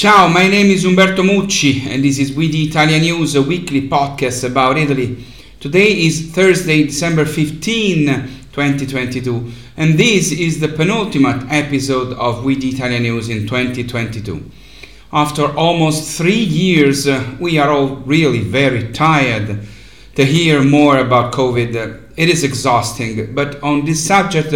Ciao, my name is Umberto Mucci and this is WDI Italian News, a weekly podcast about Italy. Today is Thursday, December 15, 2022, and this is the penultimate episode of WDI Italian News in 2022. After almost 3 years, we are all really very tired to hear more about COVID. It is exhausting, but on this subject,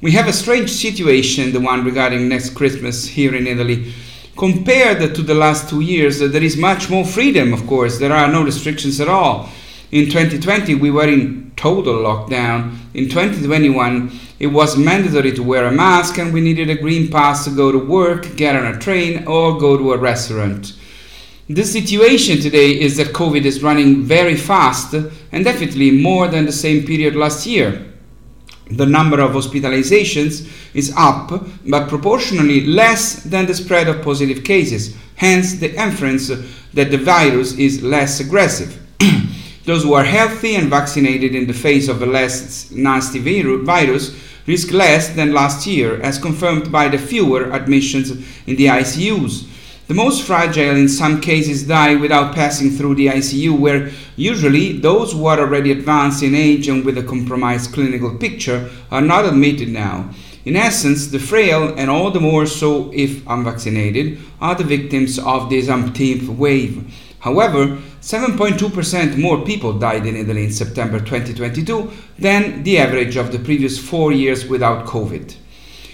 we have a strange situation, the one regarding next Christmas here in Italy. Compared to the last 2 years, there is much more freedom, of course. There are no restrictions at all. In 2020, we were in total lockdown. In 2021, it was mandatory to wear a mask and we needed a green pass to go to work, get on a train or go to a restaurant. The situation today is that COVID is running very fast and definitely more than the same period last year. The number of hospitalizations is up, but proportionally less than the spread of positive cases, hence the inference that the virus is less aggressive. Those who are healthy and vaccinated in the face of a less nasty virus risk less than last year, as confirmed by the fewer admissions in the ICUs. The most fragile in some cases die without passing through the ICU, where usually those who are already advanced in age and with a compromised clinical picture are not admitted now. In essence, the frail, and all the more so if unvaccinated, are the victims of this umpteenth wave. However, 7.2% more people died in Italy in September 2022 than the average of the previous 4 years without COVID.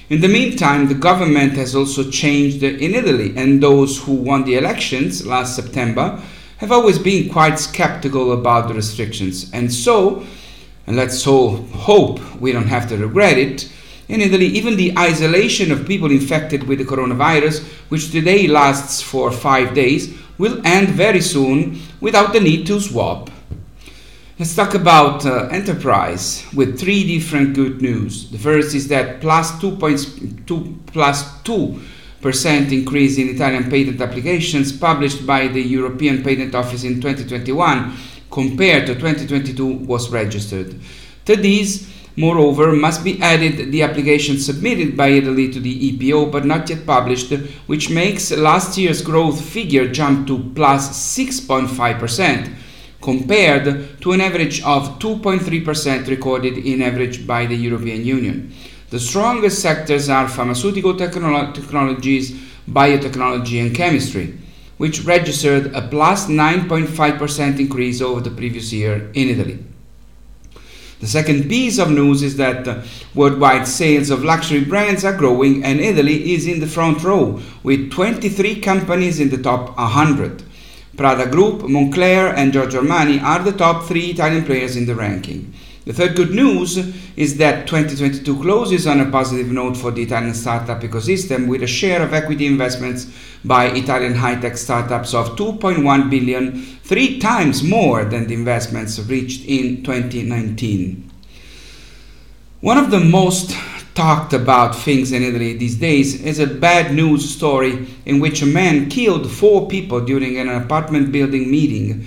In the meantime, the government has also changed in Italy, and those who won the elections last September have always been quite skeptical about the restrictions. And so, and let's all hope we don't have to regret it, in Italy even the isolation of people infected with the coronavirus, which today lasts for 5 days, will end very soon without the need to swab. Let's talk about enterprise with three different good news. The first is that plus 2% increase in Italian patent applications published by the European Patent Office in 2021 compared to 2022 was registered. To these, moreover, must be added the applications submitted by Italy to the EPO but not yet published, which makes last year's growth figure jump to plus 6.5%. compared to an average of 2.3% recorded in average by the European Union. The strongest sectors are pharmaceutical technologies, biotechnology and chemistry, which registered a plus 9.5% increase over the previous year in Italy. The second piece of news is that worldwide sales of luxury brands are growing and Italy is in the front row, with 23 companies in the top 100. Prada Group, Moncler and Giorgio Armani are the top three Italian players in the ranking. The third good news is that 2022 closes on a positive note for the Italian startup ecosystem, with a share of equity investments by Italian high-tech startups of 2.1 billion, 3 times more than the investments reached in 2019. One of the most talked about things in Italy these days is a bad news story in which a man killed 4 people during an apartment building meeting,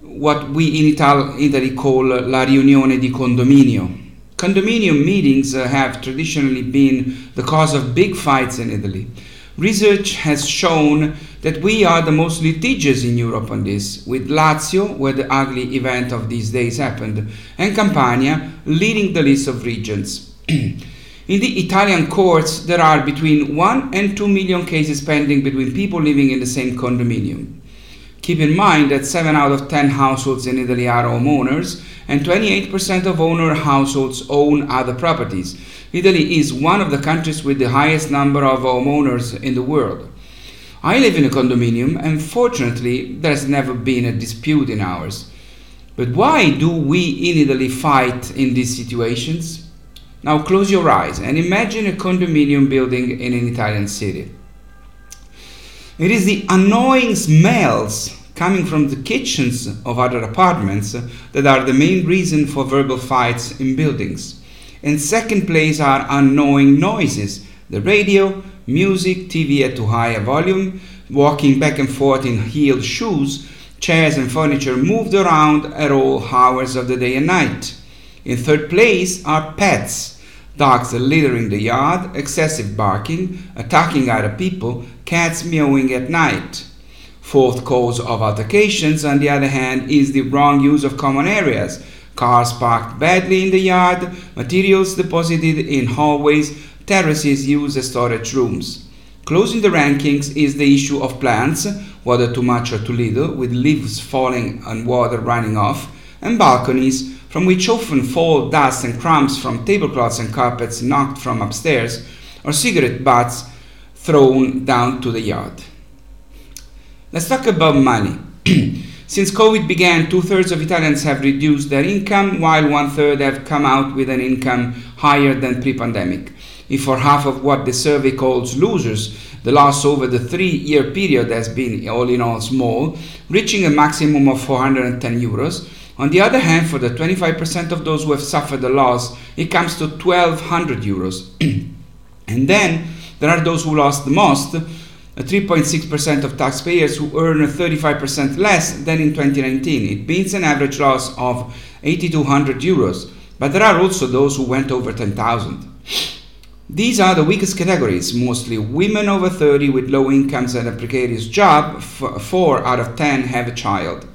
what we in Italy call la riunione di condominio. Condominium meetings have traditionally been the cause of big fights in Italy. Research has shown that we are the most litigious in Europe on this, with Lazio, where the ugly event of these days happened, and Campania leading the list of regions. In the Italian courts, there are between 1 and 2 million cases pending between people living in the same condominium. Keep in mind that 7 out of 10 households in Italy are homeowners, and 28% of owner households own other properties. Italy is one of the countries with the highest number of homeowners in the world. I live in a condominium, and fortunately, there's never been a dispute in ours. But why do we in Italy fight in these situations? Now close your eyes and imagine a condominium building in an Italian city. It is the annoying smells coming from the kitchens of other apartments that are the main reason for verbal fights in buildings. In second place are annoying noises, the radio, music, TV at too high a volume, walking back and forth in heeled shoes, chairs and furniture moved around at all hours of the day and night. In third place are pets, dogs littering the yard, excessive barking, attacking other people, cats mewing at night. Fourth cause of altercations, on the other hand, is the wrong use of common areas, cars parked badly in the yard, materials deposited in hallways, terraces used as storage rooms. Closing the rankings is the issue of plants, whether too much or too little, with leaves falling and water running off, and balconies, from which often fall dust and crumbs from tablecloths and carpets knocked from upstairs, or cigarette butts thrown down to the yard. Let's talk about money. Since COVID began, two-thirds of Italians have reduced their income, while one-third have come out with an income higher than pre-pandemic. If for half of what the survey calls losers, the loss over the three-year period has been all in all small, reaching a maximum of 410 euros. On the other hand, for the 25% of those who have suffered a loss, it comes to 1,200 euros. And then there are those who lost the most, 3.6% of taxpayers who earn 35% less than in 2019. It means an average loss of 8,200 euros. But there are also those who went over 10,000. These are the weakest categories, mostly women over 30 with low incomes and a precarious job. 4 out of 10 have a child.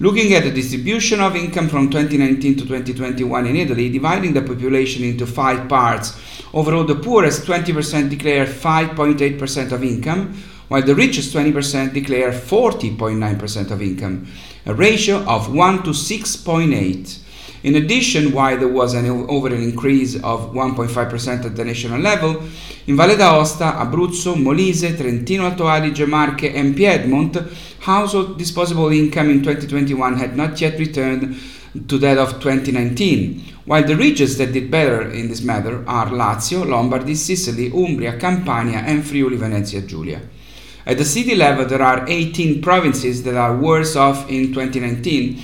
Looking at the distribution of income from 2019 to 2021 in Italy, dividing the population into 5 parts, overall the poorest 20% declare 5.8% of income, while the richest 20% declare 40.9% of income, a ratio of 1 to 6.8. In addition, while there was an overall increase of 1.5% at the national level, in Valle d'Aosta, Abruzzo, Molise, Trentino Alto Adige, Marche and Piedmont, household disposable income in 2021 had not yet returned to that of 2019, while the regions that did better in this matter are Lazio, Lombardy, Sicily, Umbria, Campania and Friuli Venezia Giulia. At the city level, there are 18 provinces that are worse off in 2019,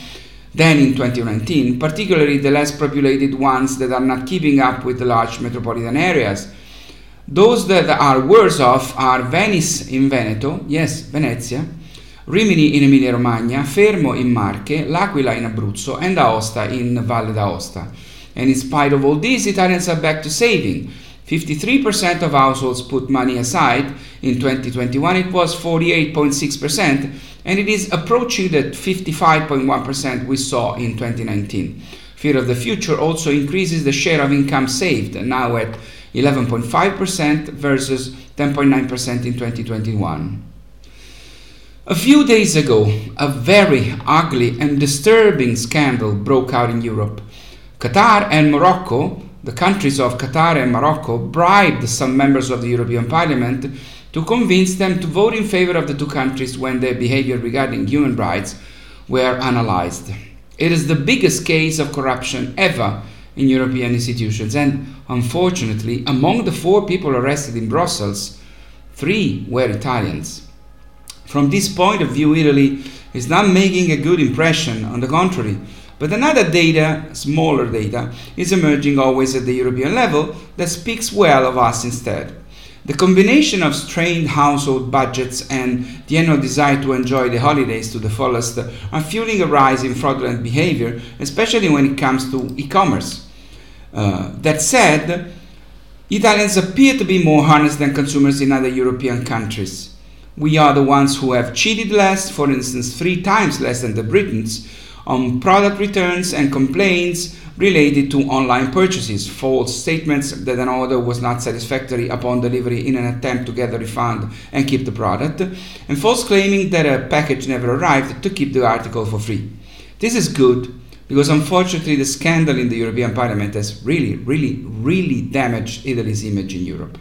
than in 2019, particularly the less populated ones that are not keeping up with the large metropolitan areas. Those that are worse off are Venice in Veneto, yes, Venezia, Rimini in Emilia Romagna, Fermo in Marche, L'Aquila in Abruzzo, and Aosta in Valle d'Aosta. And in spite of all this, Italians are back to saving. 53% of households put money aside. In 2021 it was 48.6%, and it is approaching the 55.1% we saw in 2019. Fear of the future also increases the share of income saved, now at 11.5% versus 10.9% in 2021. A few days ago, a very ugly and disturbing scandal broke out in Europe. Qatar and Morocco, the countries of Qatar and Morocco, bribed some members of the European Parliament to convince them to vote in favor of the two countries when their behavior regarding human rights were analyzed. It is the biggest case of corruption ever in European institutions, and unfortunately, among the 4 people arrested in Brussels, 3 were Italians. From this point of view, Italy is not making a good impression, on the contrary. But another smaller data, is emerging always at the European level that speaks well of us instead. The combination of strained household budgets and the annual desire to enjoy the holidays to the fullest are fueling a rise in fraudulent behavior, especially when it comes to e-commerce. That said, Italians appear to be more honest than consumers in other European countries. We are the ones who have cheated less, for instance 3 times less than the Britons, on product returns and complaints related to online purchases, false statements that an order was not satisfactory upon delivery in an attempt to get a refund and keep the product, and false claiming that a package never arrived to keep the article for free. This is good, because unfortunately the scandal in the European Parliament has really damaged Italy's image in Europe.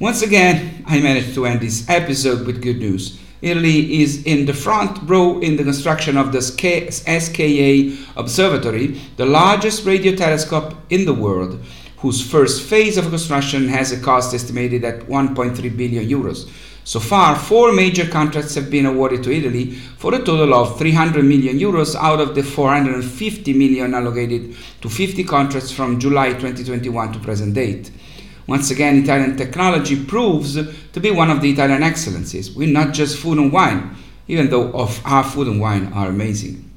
Once again, I managed to end this episode with good news. Italy is in the front row in the construction of the SKA Observatory, the largest radio telescope in the world, whose first phase of construction has a cost estimated at 1.3 billion euros. So far, 4 major contracts have been awarded to Italy for a total of 300 million euros out of the 450 million allocated to 50 contracts from July 2021 to present date. Once again, Italian technology proves to be one of the Italian excellencies. We're not just food and wine, even though our food and wine are amazing.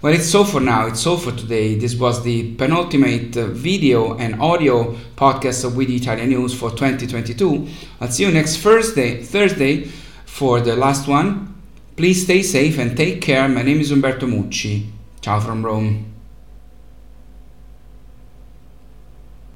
Well, it's all for now. It's all for today. This was the penultimate video and audio podcast of WDI Italian News for 2022. I'll see you next Thursday for the last one. Please stay safe and take care. My name is Umberto Mucci. Ciao from Rome.